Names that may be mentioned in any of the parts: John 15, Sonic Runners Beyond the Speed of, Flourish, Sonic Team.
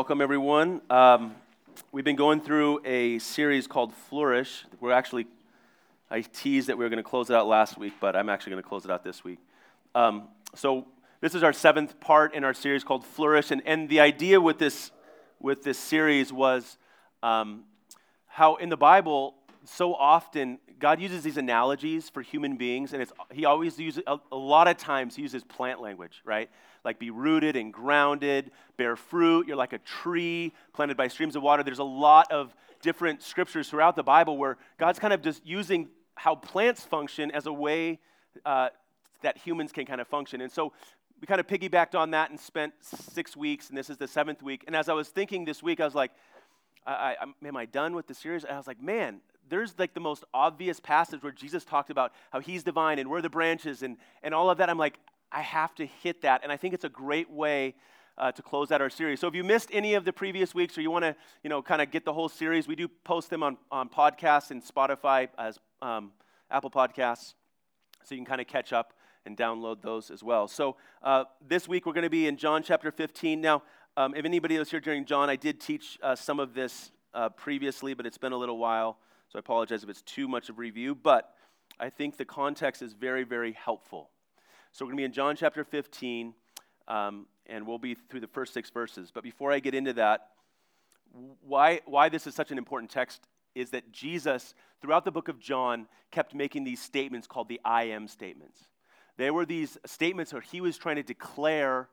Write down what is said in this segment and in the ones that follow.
Welcome, everyone. We've been going through a series called Flourish. I teased that we were going to close it out last week, but I'm actually going to close it out this week. So this is our seventh part in our series called Flourish, and the idea with this series was how in the Bible, so often, God uses these analogies for human beings, and he always uses, a lot of times, he uses plant language, right? Like be rooted and grounded, bear fruit, you're like a tree planted by streams of water. There's a lot of different scriptures throughout the Bible where God's kind of just using how plants function as a way that humans can kind of function. And so we kind of piggybacked on that and spent 6 weeks, and this is the seventh week. And as I was thinking this week, I was like, am I done with the series? And I was like, man, there's like the most obvious passage where Jesus talked about how he's divine and we're the branches and all of that. I'm like, I have to hit that, and I think it's a great way to close out our series. So if you missed any of the previous weeks, or you want to, kind of get the whole series, we do post them on podcasts and Spotify, as Apple Podcasts, so you can kind of catch up and download those as well. So this week we're going to be in John chapter 15. Now, if anybody was here during John, I did teach some of this previously, but it's been a little while, so I apologize if it's too much of a review, but I think the context is very, very helpful. So we're going to be in John chapter 15, and we'll be through the first 6 verses. But before I get into that, why this is such an important text is that Jesus, throughout the book of John, kept making these statements called the I am statements. They were these statements where he was trying to declare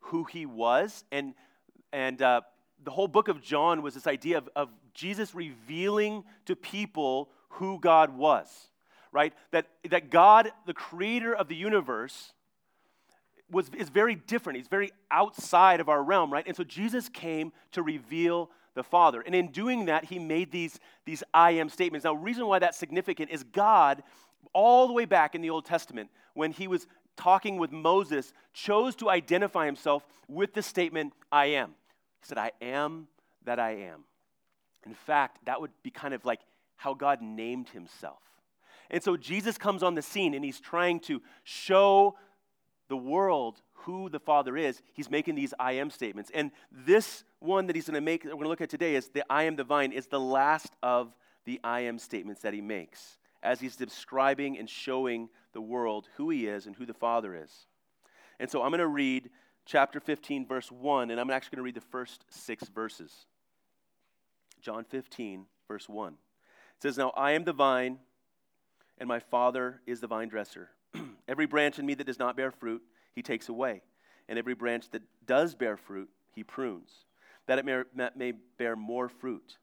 who he was, and the whole book of John was this idea of Jesus revealing to people who God was. Right? That God, the creator of the universe, is very different. He's very outside of our realm, right? And so Jesus came to reveal the Father. And in doing that, he made these I am statements. Now, the reason why that's significant is God, all the way back in the Old Testament, when he was talking with Moses, chose to identify himself with the statement, I am. He said, I am that I am. In fact, that would be kind of like how God named himself. And so Jesus comes on the scene, and he's trying to show the world who the Father is. He's making these I am statements. And this one that he's going to make, that we're going to look at today, is the I am the vine, is the last of the I am statements that he makes as he's describing and showing the world who he is and who the Father is. And so I'm going to read chapter 15, verse 1, and I'm actually going to read the first 6 verses. John 15, verse 1. It says, Now I am the vine, and my Father is the vine dresser. Every branch in me that does not bear fruit, he takes away. And every branch that does bear fruit, he prunes, that it may bear more fruit.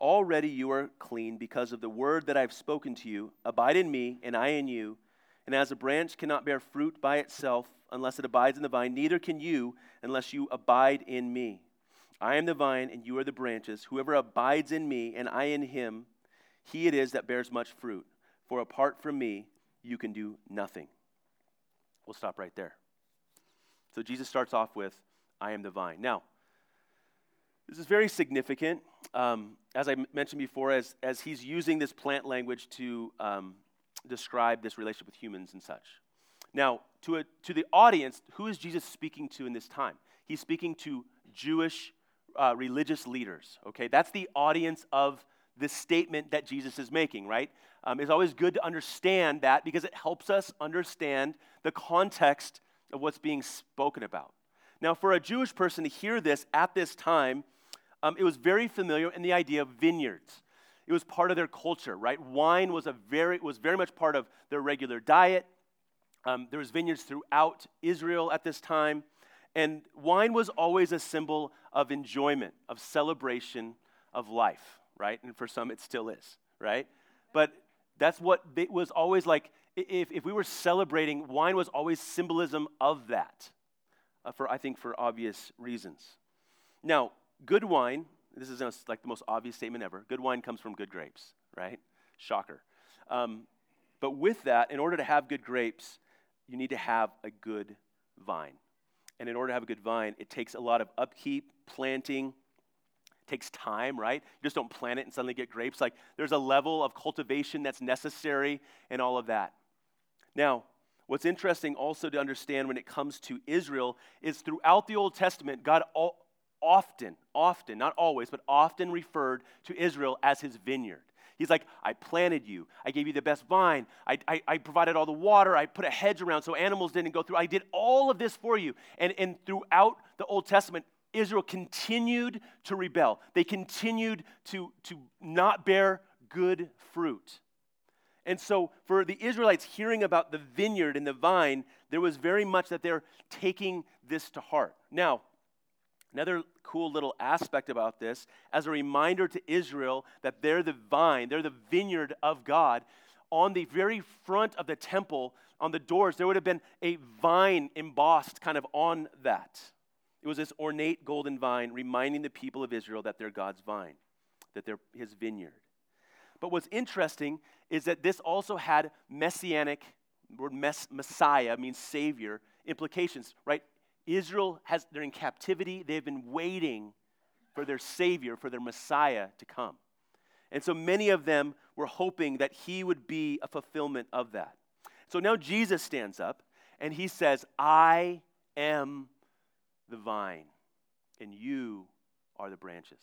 Already you are clean because of the word that I have spoken to you. Abide in me, and I in you. And as a branch cannot bear fruit by itself unless it abides in the vine, neither can you unless you abide in me. I am the vine, and you are the branches. Whoever abides in me, and I in him, he it is that bears much fruit. For apart from me, you can do nothing. We'll stop right there. So Jesus starts off with, I am the vine. Now, this is very significant. As I mentioned before, as he's using this plant language to describe this relationship with humans and such. Now, to the audience, who is Jesus speaking to in this time? He's speaking to Jewish religious leaders, okay? That's the audience of this statement that Jesus is making, right? It's always good to understand that because it helps us understand the context of what's being spoken about. Now, for a Jewish person to hear this at this time, it was very familiar in the idea of vineyards. It was part of their culture, right? Wine was very much part of their regular diet. There was vineyards throughout Israel at this time, and wine was always a symbol of enjoyment, of celebration, of life. Right? And for some, it still is, right? But that's what it was always like. If we were celebrating, wine was always symbolism of that, for obvious reasons. Now, good wine, this is like the most obvious statement ever, good wine comes from good grapes, right? Shocker. But with that, in order to have good grapes, you need to have a good vine. And in order to have a good vine, it takes a lot of upkeep, planting, takes time, right? You just don't plant it and suddenly get grapes. Like, there's a level of cultivation that's necessary and all of that. Now, what's interesting also to understand when it comes to Israel is throughout the Old Testament, God often, not always, but often referred to Israel as his vineyard. He's like, I planted you. I gave you the best vine. I provided all the water. I put a hedge around so animals didn't go through. I did all of this for you. And throughout the Old Testament, Israel continued to rebel. They continued to not bear good fruit. And so for the Israelites hearing about the vineyard and the vine, there was very much that they're taking this to heart. Now, another cool little aspect about this, as a reminder to Israel that they're the vine, they're the vineyard of God, on the very front of the temple, on the doors, there would have been a vine embossed kind of on that. It was this ornate golden vine reminding the people of Israel that they're God's vine, that they're his vineyard. But what's interesting is that this also had messianic, the word Messiah means savior, implications, right? Israel they're in captivity. They've been waiting for their Savior, for their Messiah to come. And so many of them were hoping that he would be a fulfillment of that. So now Jesus stands up and he says, I am the vine and you are the branches.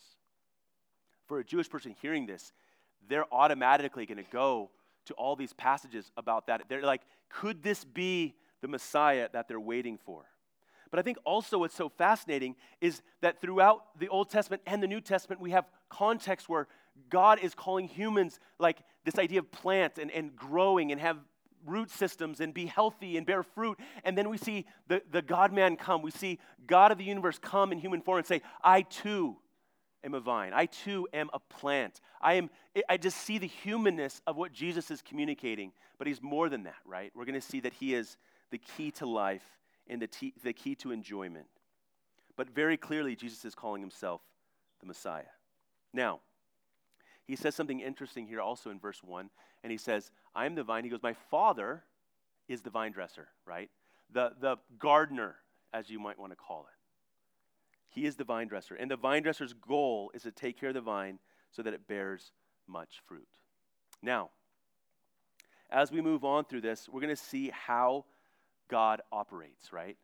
For a Jewish person hearing this, they're automatically going to go to all these passages about that. They're like, could this be the Messiah that they're waiting for? But I think also what's so fascinating is that throughout the Old Testament and the New Testament, we have contexts where God is calling humans, like this idea of plant and growing and have root systems and be healthy and bear fruit. And then we see the God-man come. We see God of the universe come in human form and say, I too am a vine. I too am a plant. I just see the humanness of what Jesus is communicating, but he's more than that, right? We're going to see that he is the key to life and the key to enjoyment. But very clearly, Jesus is calling himself the Messiah. Now, he says something interesting here also in verse 1, and he says, I am the vine. He goes, my Father is the vine dresser, right? The gardener, as you might want to call it. He is the vine dresser, and the vine dresser's goal is to take care of the vine so that it bears much fruit. Now, as we move on through this, we're going to see how God operates, right?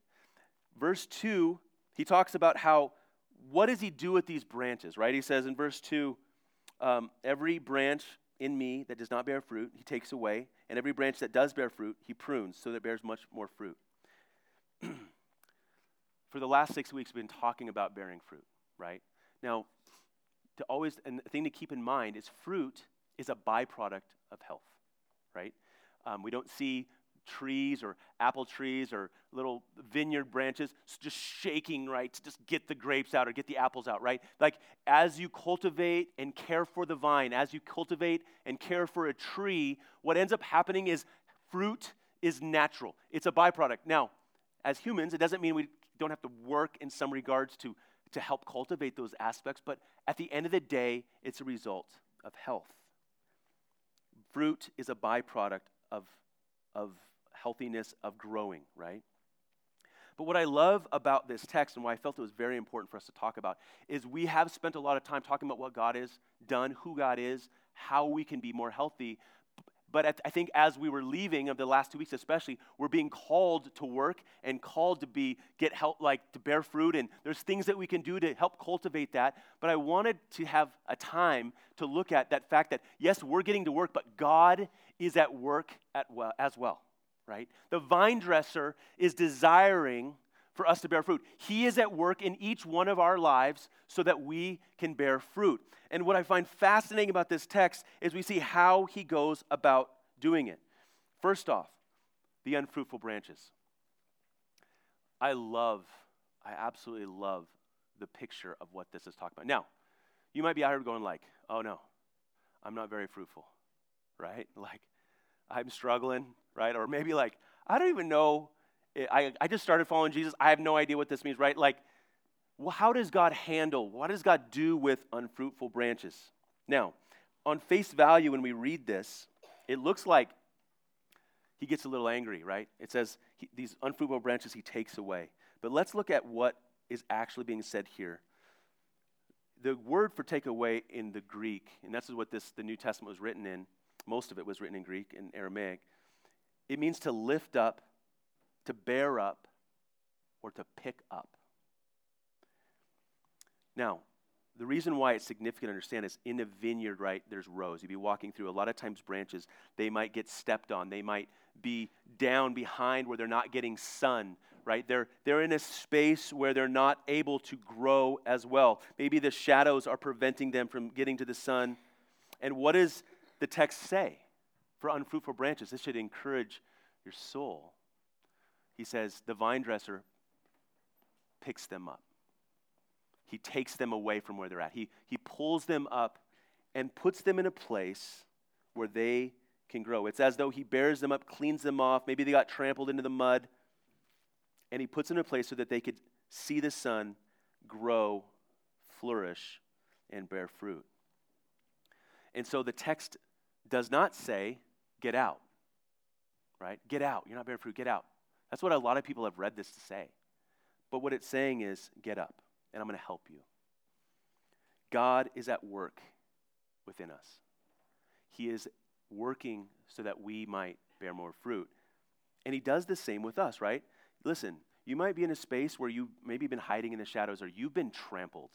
Verse 2, he talks about how, what does he do with these branches, right? He says in verse 2, every branch in me that does not bear fruit, he takes away, and every branch that does bear fruit, he prunes, so that it bears much more fruit. For the last 6 weeks, we've been talking about bearing fruit, right? Now, and the thing to keep in mind is fruit is a byproduct of health, right? We don't see trees or apple trees or little vineyard branches just shaking, right, to just get the grapes out or get the apples out, right? Like, as you cultivate and care for the vine, as you cultivate and care for a tree, what ends up happening is fruit is natural. It's a byproduct. Now, as humans, it doesn't mean we don't have to work in some regards to help cultivate those aspects, but at the end of the day, it's a result of health. Fruit is a byproduct of healthiness, of growing, right? But what I love about this text and why I felt it was very important for us to talk about is we have spent a lot of time talking about what God has done, who God is, how we can be more healthy. But I think as we were leaving of the last 2 weeks especially, we're being called to work and called to get help, like to bear fruit, and there's things that we can do to help cultivate that. But I wanted to have a time to look at that fact that, yes, we're getting to work, but God is at work as well. Right? The vine dresser is desiring for us to bear fruit. He is at work in each one of our lives so that we can bear fruit. And what I find fascinating about this text is we see how he goes about doing it. First off, the unfruitful branches. I absolutely love the picture of what this is talking about. Now, you might be out here going like, oh no, I'm not very fruitful, right? Like, I'm struggling, right? Or maybe like, I don't even know. I just started following Jesus. I have no idea what this means, right? Like, well, what does God do with unfruitful branches? Now, on face value, when we read this, it looks like he gets a little angry, right? It says these unfruitful branches he takes away. But let's look at what is actually being said here. The word for take away in the Greek, and that's what the New Testament was written in. Most of it was written in Greek and Aramaic. It means to lift up, to bear up, or to pick up. Now, the reason why it's significant to understand is in a vineyard, right, there's rows. You'd be walking through. A lot of times branches, they might get stepped on. They might be down behind where they're not getting sun, right? They're in a space where they're not able to grow as well. Maybe the shadows are preventing them from getting to the sun. And what does the text say for unfruitful branches? This should encourage your soul. He says the vine dresser picks them up. He takes them away from where they're at. He pulls them up and puts them in a place where they can grow. It's as though he bears them up, cleans them off. Maybe they got trampled into the mud. And he puts them in a place so that they could see the sun, grow, flourish, and bear fruit. And so the text does not say, get out, right? Get out. You're not bearing fruit. Get out. That's what a lot of people have read this to say. But what it's saying is, get up. And I'm going to help you. God is at work within us. He is working so that we might bear more fruit. And he does the same with us, right? Listen, you might be in a space where you've maybe been hiding in the shadows or you've been trampled,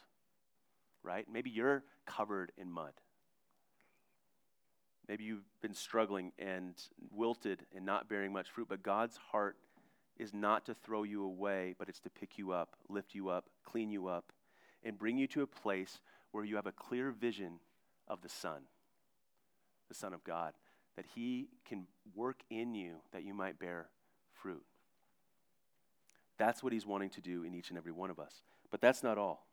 right? Maybe you're covered in mud. Maybe you've been struggling and wilted and not bearing much fruit, but God's heart is not to throw you away, but it's to pick you up, lift you up, clean you up, and bring you to a place where you have a clear vision of the Son of God, that he can work in you that you might bear fruit. That's what he's wanting to do in each and every one of us. But that's not all.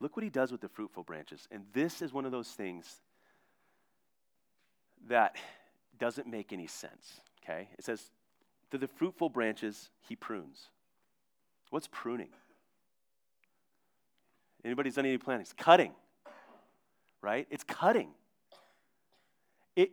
Look what he does with the fruitful branches. And this is one of those things that doesn't make any sense, okay? It says, to the fruitful branches, he prunes. What's pruning? Anybody's done any planting? It's cutting, right? It's cutting. It's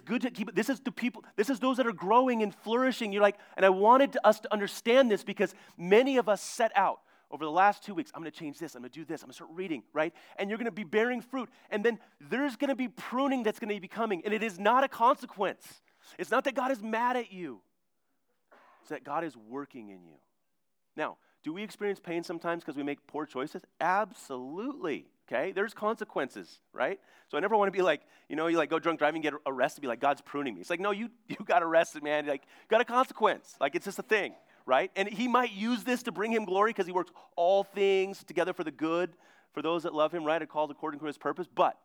good to keep it. This is the people, this is those that are growing and flourishing. You're like, and I wanted us to understand this because many of us set out over the last 2 weeks. I'm going to change this. I'm going to do this. I'm going to start reading, right? And you're going to be bearing fruit. And then there's going to be pruning that's going to be coming. And it is not a consequence. It's not that God is mad at you. It's that God is working in you. Now, do we experience pain sometimes because we make poor choices? Absolutely, okay? There's consequences, right? So I never want to be like, you like go drunk driving, get arrested, be like, God's pruning me. It's like, no, you got arrested, man. Like, got a consequence. Like, it's just a thing, right? And he might use this to bring him glory because he works all things together for the good, for those that love him, right? Are called according to his purpose, but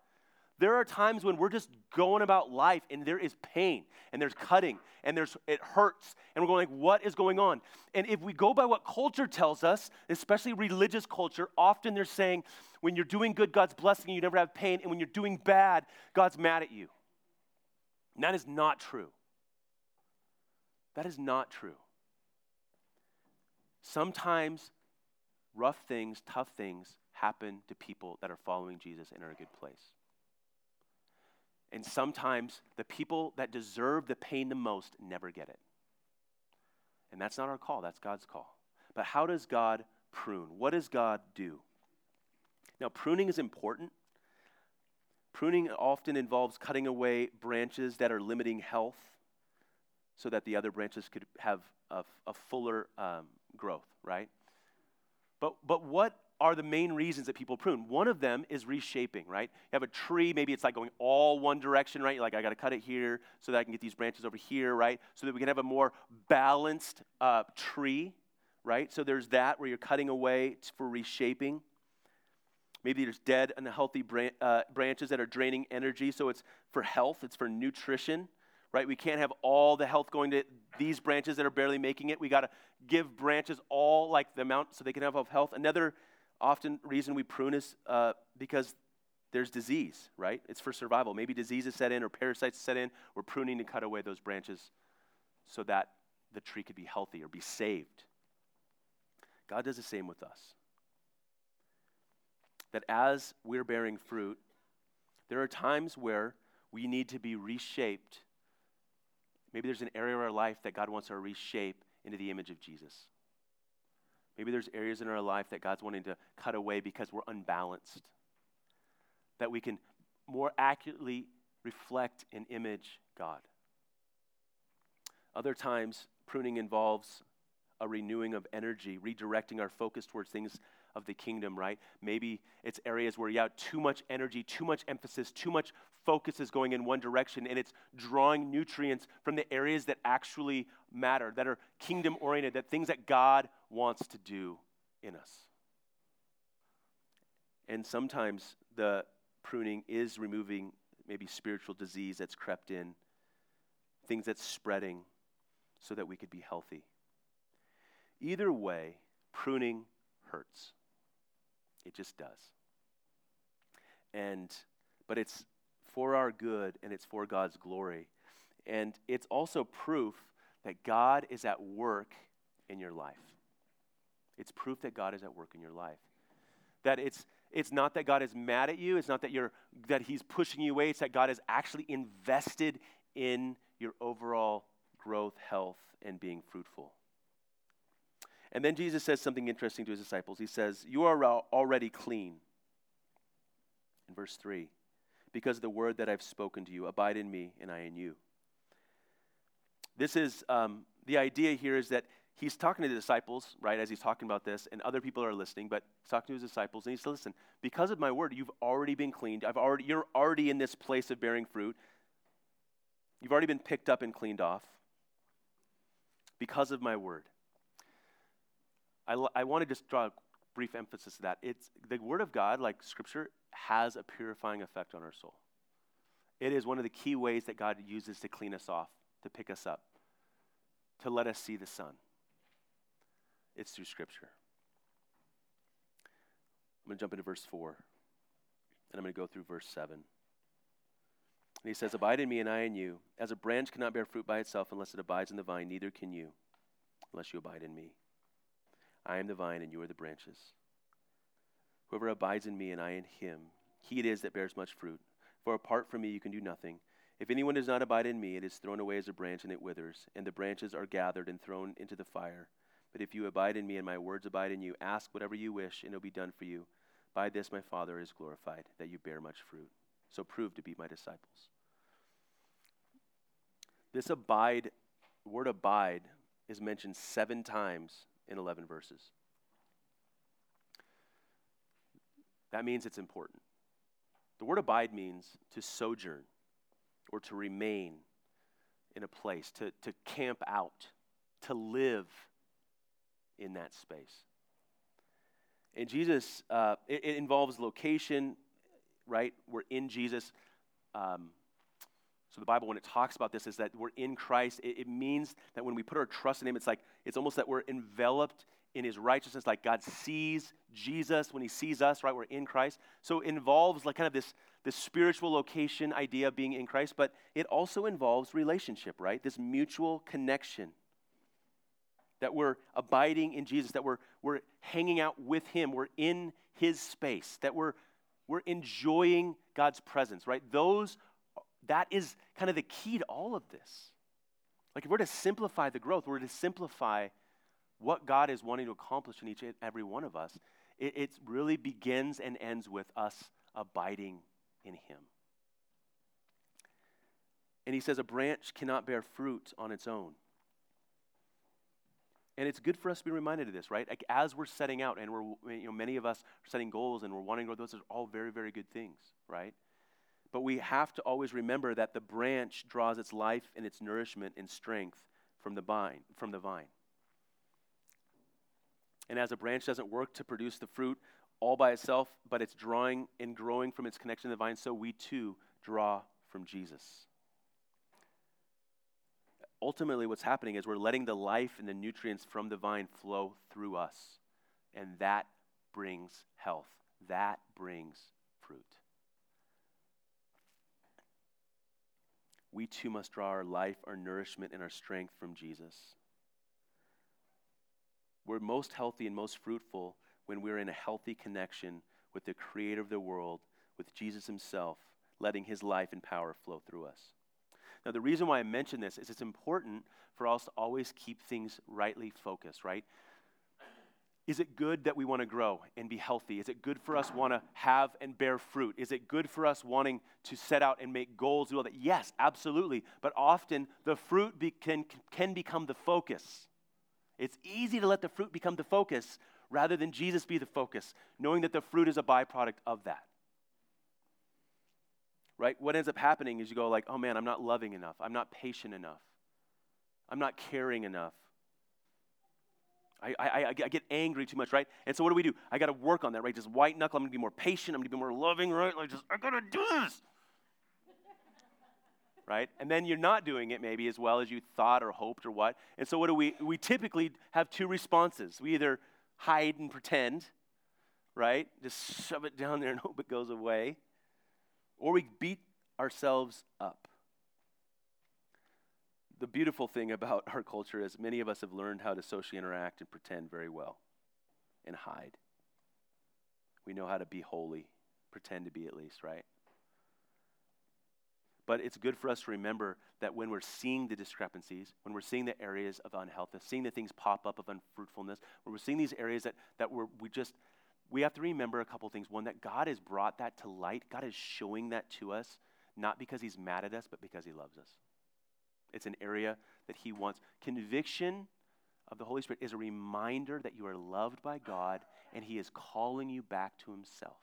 there are times when we're just going about life and there is pain and there's cutting and it hurts and we're going like, what is going on? And if we go by what culture tells us, especially religious culture, often they're saying when you're doing good, God's blessing you, you never have pain, and when you're doing bad, God's mad at you. And that is not true. That is not true. Sometimes rough things, tough things happen to people that are following Jesus and are in a good place. And sometimes the people that deserve the pain the most never get it. And that's not our call. That's God's call. But how does God prune? What does God do? Now, pruning is important. Pruning often involves cutting away branches that are limiting health so that the other branches could have a fuller growth, right? But what are the main reasons that people prune? One of them is reshaping, right? You have a tree, maybe it's like going all one direction, right? You're like, I got to cut it here so that I can get these branches over here, right? So that we can have a more balanced tree, right? So there's that where you're cutting away for reshaping. Maybe there's dead and unhealthy branches that are draining energy, so it's for health, it's for nutrition, right? We can't have all the health going to these branches that are barely making it. We got to give branches all like the amount so they can have health. Another often reason we prune is because there's disease, right? It's for survival. Maybe disease is set in or parasites set in. We're pruning to cut away those branches so that the tree could be healthy or be saved. God does the same with us. That as we're bearing fruit, there are times where we need to be reshaped. Maybe there's an area of our life that God wants to reshape into the image of Jesus. Maybe there's areas in our life that God's wanting to cut away because we're unbalanced, that we can more accurately reflect and image God. Other times, pruning involves a renewing of energy, redirecting our focus towards things of the kingdom, right? Maybe it's areas where you have too much energy, too much emphasis, too much focus is going in one direction, and it's drawing nutrients from the areas that actually matter, that are kingdom-oriented, that things that God wants to do in us. And sometimes the pruning is removing maybe spiritual disease that's crept in, things that's spreading so that we could be healthy. Either way, pruning hurts. It just does. But it's for our good and it's for God's glory. And it's also proof that God is at work in your life. It's proof that God is at work in your life. That it's not that God is mad at you, it's not that that He's pushing you away, it's that God is actually invested in your overall growth, health, and being fruitful. And then Jesus says something interesting to his disciples. He says, "You are already clean," in verse 3, "because of the word that I've spoken to you. Abide in me and I in you." This is, the idea here is that he's talking to the disciples, right, as he's talking about this, and other people are listening, but he's talking to his disciples, and he says, listen, because of my word, you've already been cleaned. You're already in this place of bearing fruit. You've already been picked up and cleaned off because of my word. I want to just draw a brief emphasis to that. It's the word of God, like scripture, has a purifying effect on our soul. It is one of the key ways that God uses to clean us off, to pick us up, to let us see the sun. It's through scripture. I'm going to jump into verse 4, and I'm going to go through verse 7. And he says, "Abide in me and I in you. As a branch cannot bear fruit by itself unless it abides in the vine, neither can you unless you abide in me. I am the vine and you are the branches. Whoever abides in me and I in him, he it is that bears much fruit. For apart from me you can do nothing. If anyone does not abide in me, it is thrown away as a branch and it withers, and the branches are gathered and thrown into the fire. But if you abide in me and my words abide in you, ask whatever you wish and it will be done for you. By this my Father is glorified, that you bear much fruit. So prove to be my disciples." This word abide is mentioned 7 times in 11 verses. That means it's important. The word abide means to sojourn or to remain in a place, to camp out, to live in that space. And Jesus, it involves location, right? We're in Jesus. So the Bible, when it talks about this, is that we're in Christ. It means that when we put our trust in him, it's almost that we're enveloped in his righteousness, like God sees Jesus when he sees us, right? We're in Christ. So it involves like kind of this spiritual location idea of being in Christ, but it also involves relationship, right? This mutual connection that we're abiding in Jesus, that we're hanging out with him, we're in his space, that we're enjoying God's presence, right? That is kind of the key to all of this. Like if we're to simplify the growth, we're to simplify what God is wanting to accomplish in each and every one of us. It really begins and ends with us abiding in him. And he says a branch cannot bear fruit on its own. And it's good for us to be reminded of this, right? Like as we're setting out and many of us are setting goals and we're wanting to grow, those are all very, very good things, right? But we have to always remember that the branch draws its life and its nourishment and strength from the vine. And as a branch doesn't work to produce the fruit all by itself, but it's drawing and growing from its connection to the vine, so we too draw from Jesus. Ultimately, what's happening is we're letting the life and the nutrients from the vine flow through us, and that brings health. That brings fruit. We too must draw our life, our nourishment, and our strength from Jesus. We're most healthy and most fruitful when we're in a healthy connection with the creator of the world, with Jesus himself, letting his life and power flow through us. Now, the reason why I mention this is it's important for us to always keep things rightly focused, right? Is it good that we want to grow and be healthy? Is it good for us want to have and bear fruit? Is it good for us wanting to set out and make goals? Do all that? Yes, absolutely. But often the fruit can become the focus. It's easy to let the fruit become the focus rather than Jesus be the focus, knowing that the fruit is a byproduct of that. Right? What ends up happening is you go like, oh man, I'm not loving enough. I'm not patient enough. I'm not caring enough. I get angry too much, right? And so what do we do? I got to work on that, right? Just white knuckle. I'm going to be more patient. I'm going to be more loving, right? Like just, I got to do this. Right? And then you're not doing it maybe as well as you thought or hoped or what. And so what do we typically have two responses. We either hide and pretend, right? Just shove it down there and hope it goes away. Or we beat ourselves up. The beautiful thing about our culture is many of us have learned how to socially interact and pretend very well and hide. We know how to be holy, pretend to be at least, right? But it's good for us to remember that when we're seeing the discrepancies, when we're seeing the areas of unhealthiness, seeing the things pop up of unfruitfulness, when we're seeing these areas we have to remember a couple things. One, that God has brought that to light. God is showing that to us, not because he's mad at us, but because he loves us. It's an area that he wants. Conviction of the Holy Spirit is a reminder that you are loved by God and he is calling you back to himself.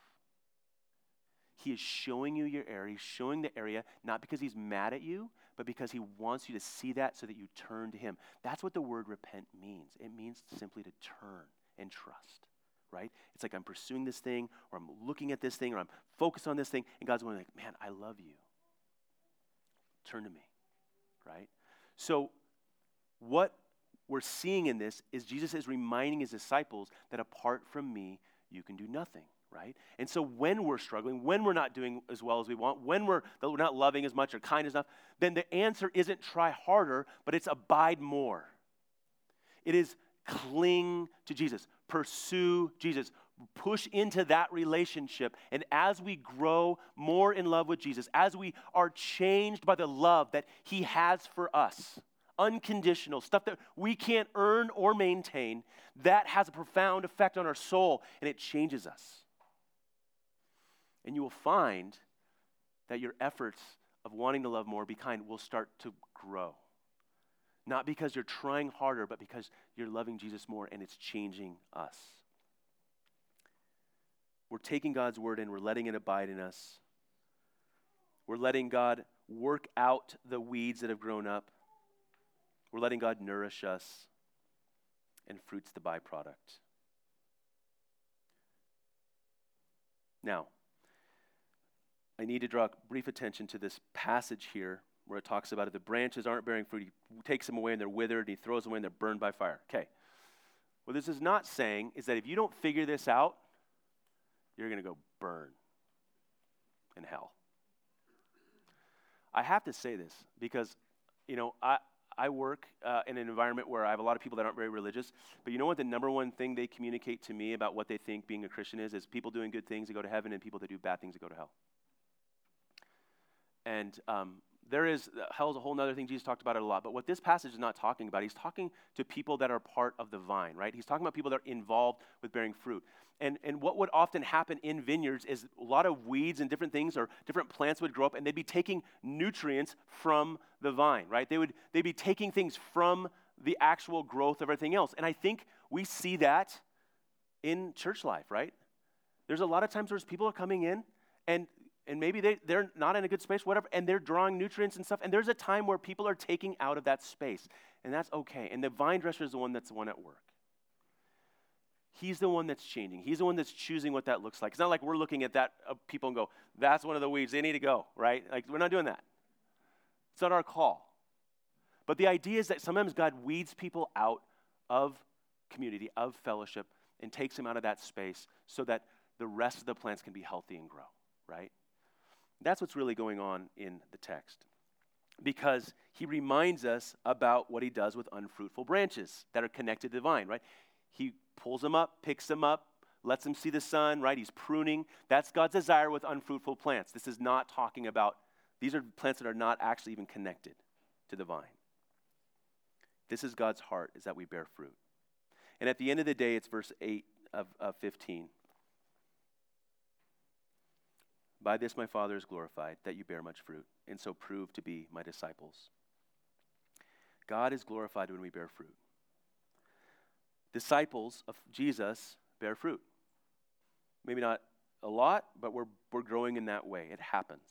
He is showing you your area. He's showing the area, not because he's mad at you, but because he wants you to see that so that you turn to him. That's what the word repent means. It means simply to turn and trust, right? It's like I'm pursuing this thing, or I'm looking at this thing, or I'm focused on this thing, and God's going like, man, I love you. Turn to me. Right? So what we're seeing in this is Jesus is reminding his disciples that apart from me, you can do nothing, right? And so when we're struggling, when we're not doing as well as we want, when we're not loving as much or kind as enough, then the answer isn't try harder, but it's abide more. It is cling to Jesus, pursue Jesus, push into that relationship. And as we grow more in love with Jesus, as we are changed by the love that he has for us, unconditional, stuff that we can't earn or maintain, that has a profound effect on our soul, and it changes us. And you will find that your efforts of wanting to love more, be kind, will start to grow. Not because you're trying harder, but because you're loving Jesus more and it's changing us. We're taking God's word and we're letting it abide in us. We're letting God work out the weeds that have grown up. We're letting God nourish us, and fruit's the byproduct. Now, I need to draw brief attention to this passage here where it talks about if the branches aren't bearing fruit, he takes them away and they're withered, and he throws them away and they're burned by fire. Okay. What this is not saying is that if you don't figure this out, you're going to go burn in hell. I have to say this because, you know, I work in an environment where I have a lot of people that aren't very religious, but you know what the number one thing they communicate to me about what they think being a Christian is people doing good things that go to heaven and people that do bad things that go to hell. And hell is a whole other thing. Jesus talked about it a lot, but what this passage is not talking about, he's talking to people that are part of the vine, right? He's talking about people that are involved with bearing fruit. And what would often happen in vineyards is a lot of weeds and different things or different plants would grow up and they'd be taking nutrients from the vine, right? They'd be taking things from the actual growth of everything else. And I think we see that in church life, right? There's a lot of times where people are coming in and maybe they're not in a good space, whatever, and they're drawing nutrients and stuff. And there's a time where people are taking out of that space, and that's okay. And the vine dresser is the one at work. He's the one that's changing. He's the one that's choosing what that looks like. It's not like we're looking at that people and go, that's one of the weeds. They need to go, right? Like, we're not doing that. It's not our call. But the idea is that sometimes God weeds people out of community, of fellowship, and takes them out of that space so that the rest of the plants can be healthy and grow, right? That's what's really going on in the text, because he reminds us about what he does with unfruitful branches that are connected to the vine, right? He pulls them up, picks them up, lets them see the sun, right? He's pruning. That's God's desire with unfruitful plants. This is not talking about, these are plants that are not actually even connected to the vine. This is God's heart, is that we bear fruit. And at the end of the day, it's verse 8 of 15. By this my Father is glorified, that you bear much fruit, and so prove to be my disciples. God is glorified when we bear fruit. disciples of Jesus bear fruit. Maybe not a lot, but we're growing in that way. It happens.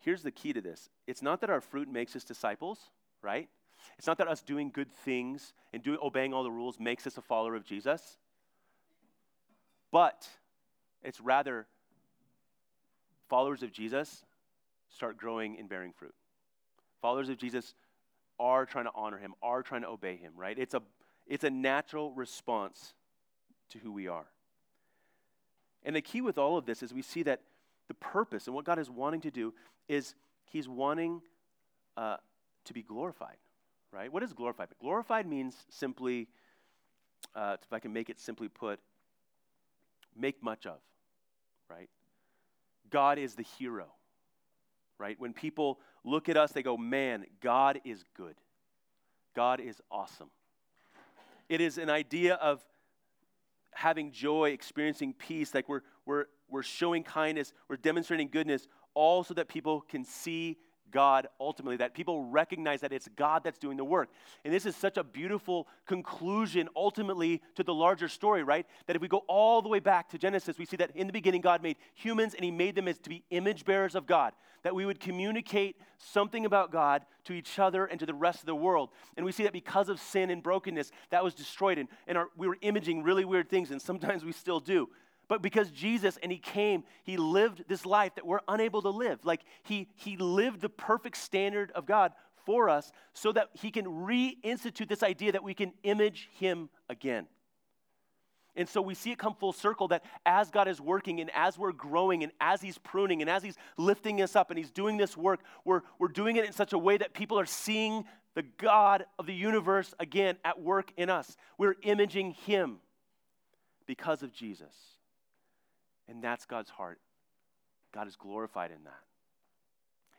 Here's the key to this. It's not that our fruit makes us disciples, right? It's not that us doing good things and obeying all the rules makes us a follower of Jesus. But it's rather followers of Jesus start growing and bearing fruit. Followers of Jesus are trying to honor him, are trying to obey him, right? It's a natural response to who we are. And the key with all of this is we see that the purpose and what God is wanting to do is he's wanting to be glorified, right? What is glorified? Glorified means simply, if I can make it simply put, make much of, right? God is the hero, right? When people look at us, they go, man, God is good. God is awesome. It is an idea of having joy, experiencing peace, like we're showing kindness, we're demonstrating goodness, all so that people can see God ultimately, that people recognize that it's God that's doing the work. And this is such a beautiful conclusion ultimately to the larger story, right? That if we go all the way back to Genesis, we see that in the beginning God made humans and he made them as to be image bearers of God, that we would communicate something about God to each other and to the rest of the world. And we see that because of sin and brokenness, that was destroyed and we were imaging really weird things, and sometimes we still do. But because Jesus, and he came, he lived this life that we're unable to live. Like he lived the perfect standard of God for us so that he can reinstitute this idea that we can image him again. And so we see it come full circle that as God is working and as we're growing and as he's pruning and as he's lifting us up and he's doing this work, we're doing it in such a way that people are seeing the God of the universe again at work in us. We're imaging him because of Jesus. And that's God's heart. God is glorified in that.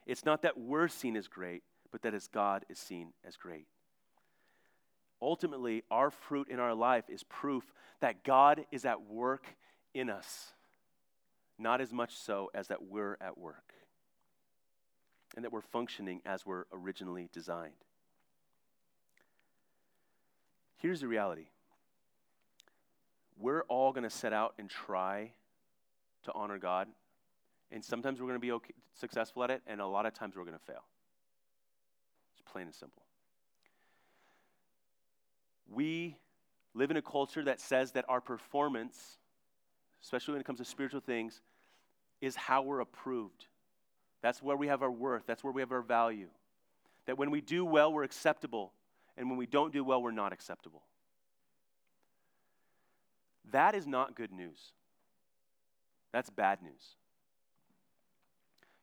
It's not that we're seen as great, but that as God is seen as great. Ultimately, our fruit in our life is proof that God is at work in us, not as much so as that we're at work and that we're functioning as we're originally designed. Here's the reality. We're all going to set out and try to honor God, and sometimes we're going to be successful at it, and a lot of times we're going to fail. It's plain and simple. We live in a culture that says that our performance, especially when it comes to spiritual things, is how we're approved. That's where we have our worth. That's where we have our value. That when we do well, we're acceptable, and when we don't do well, we're not acceptable. That is not good news. That's bad news.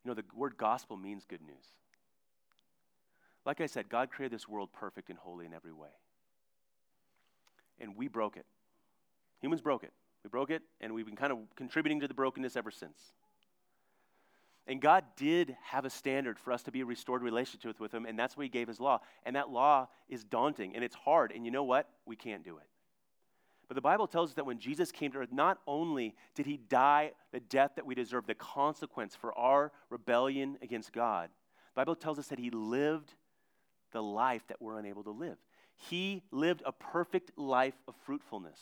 You know, the word gospel means good news. Like I said, God created this world perfect and holy in every way. And we broke it. Humans broke it. We broke it, and we've been kind of contributing to the brokenness ever since. And God did have a standard for us to be a restored relationship with him, and that's why he gave his law. And that law is daunting, and it's hard, and you know what? We can't do it. But the Bible tells us that when Jesus came to earth, not only did he die the death that we deserve, the consequence for our rebellion against God, the Bible tells us that he lived the life that we're unable to live. He lived a perfect life of fruitfulness.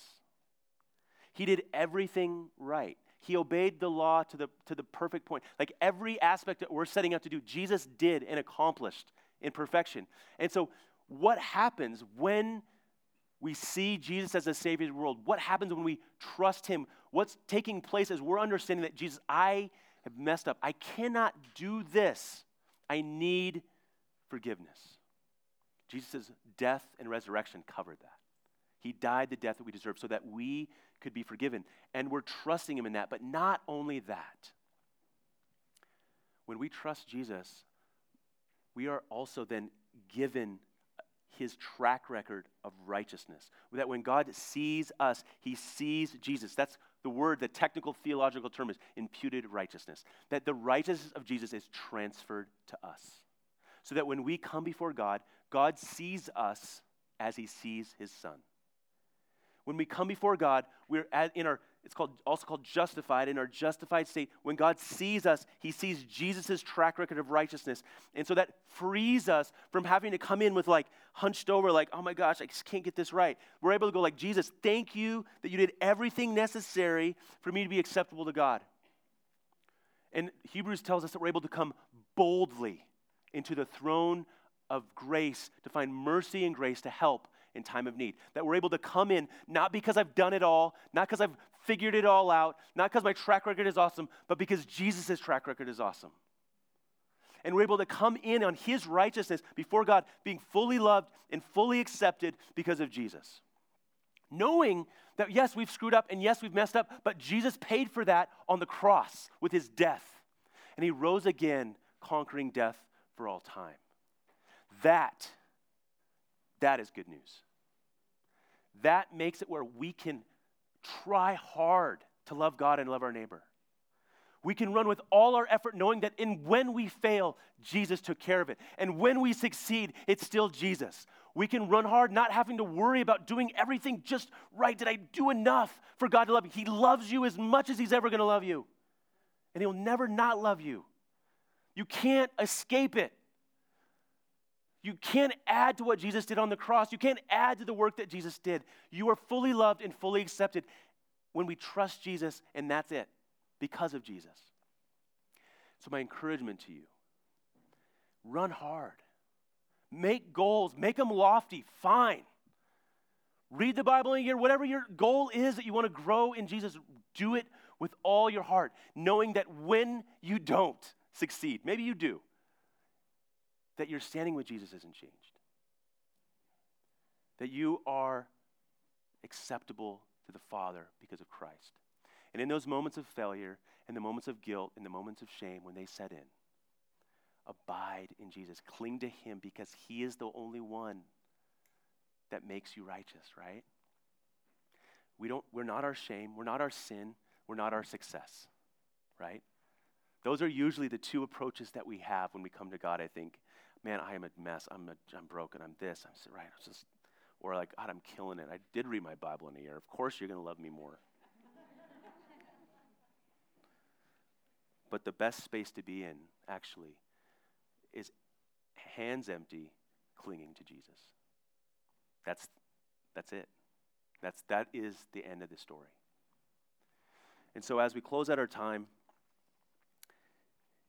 He did everything right. He obeyed the law to the perfect point. Like every aspect that we're setting out to do, Jesus did and accomplished in perfection. And so what happens when we see Jesus as the Savior of the world? What happens when we trust him? What's taking place is we're understanding that, Jesus, I have messed up. I cannot do this. I need forgiveness. Jesus' death and resurrection covered that. He died the death that we deserve so that we could be forgiven. And we're trusting him in that. But not only that, when we trust Jesus, we are also then given his track record of righteousness. That when God sees us, he sees Jesus. That's the word, the technical theological term is imputed righteousness. That the righteousness of Jesus is transferred to us. So that when we come before God, God sees us as he sees his son. When we come before God, we're in our It's also called justified. In our justified state, when God sees us, he sees Jesus' track record of righteousness. And so that frees us from having to come in with hunched over, oh my gosh, I just can't get this right. We're able to go Jesus, thank you that you did everything necessary for me to be acceptable to God. And Hebrews tells us that we're able to come boldly into the throne of grace to find mercy and grace to help in time of need. That we're able to come in, not because I've done it all, not because I've figured it all out, not because my track record is awesome, but because Jesus' track record is awesome. And we're able to come in on his righteousness before God, being fully loved and fully accepted because of Jesus. Knowing that, yes, we've screwed up and yes, we've messed up, but Jesus paid for that on the cross with his death. And he rose again, conquering death for all time. That is good news. That makes it where we can try hard to love God and love our neighbor. We can run with all our effort knowing that when we fail, Jesus took care of it. And when we succeed, it's still Jesus. We can run hard not having to worry about doing everything just right. Did I do enough for God to love me? He loves you as much as he's ever going to love you. And he'll never not love you. You can't escape it. You can't add to what Jesus did on the cross. You can't add to the work that Jesus did. You are fully loved and fully accepted when we trust Jesus, and that's it, because of Jesus. So my encouragement to you, run hard. Make goals. Make them lofty. Fine. Read the Bible in a year. Whatever your goal is that you want to grow in Jesus, do it with all your heart, knowing that when you don't succeed, maybe you do, that your standing with Jesus isn't changed. That you are acceptable to the Father because of Christ. And in those moments of failure, and the moments of guilt, and the moments of shame, when they set in, abide in Jesus. Cling to him because he is the only one that makes you righteous, right? We're not our shame. We're not our sin. We're not our success, right? Those are usually the two approaches that we have when we come to God, I think. Man, I am a mess. I'm broken. I'm this. I'm right. Or God, I'm killing it. I did read my Bible in a year. Of course you're going to love me more. But the best space to be in, actually, is hands empty, clinging to Jesus. That's it. That is the end of the story. And so as we close out our time,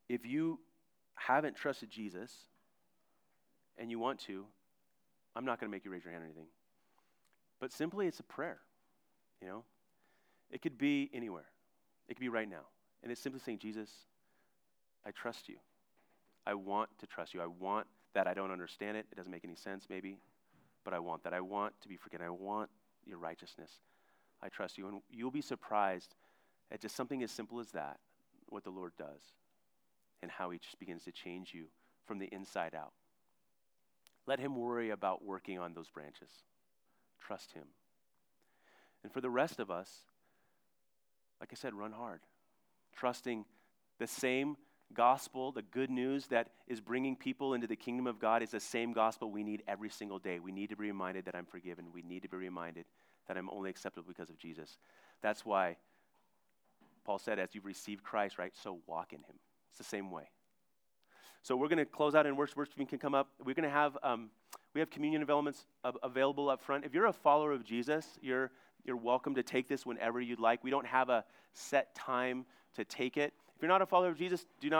if you haven't trusted Jesus and you want to, I'm not going to make you raise your hand or anything. But simply, it's a prayer, It could be anywhere. It could be right now. And it's simply saying, Jesus, I trust you. I want to trust you. I want that. I don't understand it. It doesn't make any sense, maybe. But I want that. I want to be forgiven. I want your righteousness. I trust you. And you'll be surprised at just something as simple as that, what the Lord does. And how he just begins to change you from the inside out. Let him worry about working on those branches. Trust him. And for the rest of us, like I said, run hard. Trusting the same gospel, the good news that is bringing people into the kingdom of God is the same gospel we need every single day. We need to be reminded that I'm forgiven. We need to be reminded that I'm only acceptable because of Jesus. That's why Paul said, as you've received Christ, right, so walk in him. It's the same way. So we're going to close out in worship. Worship team can come up. We're going to have communion elements available up front. If you're a follower of Jesus, you're welcome to take this whenever you'd like. We don't have a set time to take it. If you're not a follower of Jesus, it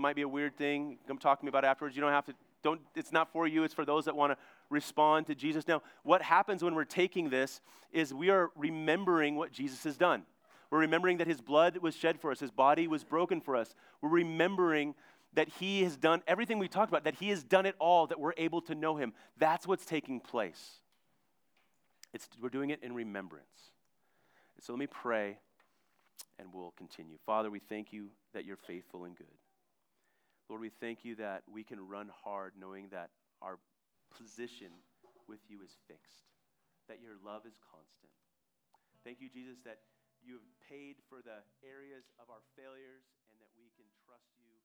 might be a weird thing. Come talk to me about it afterwards. You don't have to. It's not for you. It's for those that want to respond to Jesus. Now, what happens when we're taking this is we are remembering what Jesus has done. We're remembering that his blood was shed for us. His body was broken for us. We're remembering that he has done everything we talked about, that he has done it all, that we're able to know him. That's what's taking place. We're doing it in remembrance. So let me pray, and we'll continue. Father, we thank you that you're faithful and good. Lord, we thank you that we can run hard knowing that our position with you is fixed, that your love is constant. Thank you, Jesus, that you have paid for the areas of our failures and that we can trust you.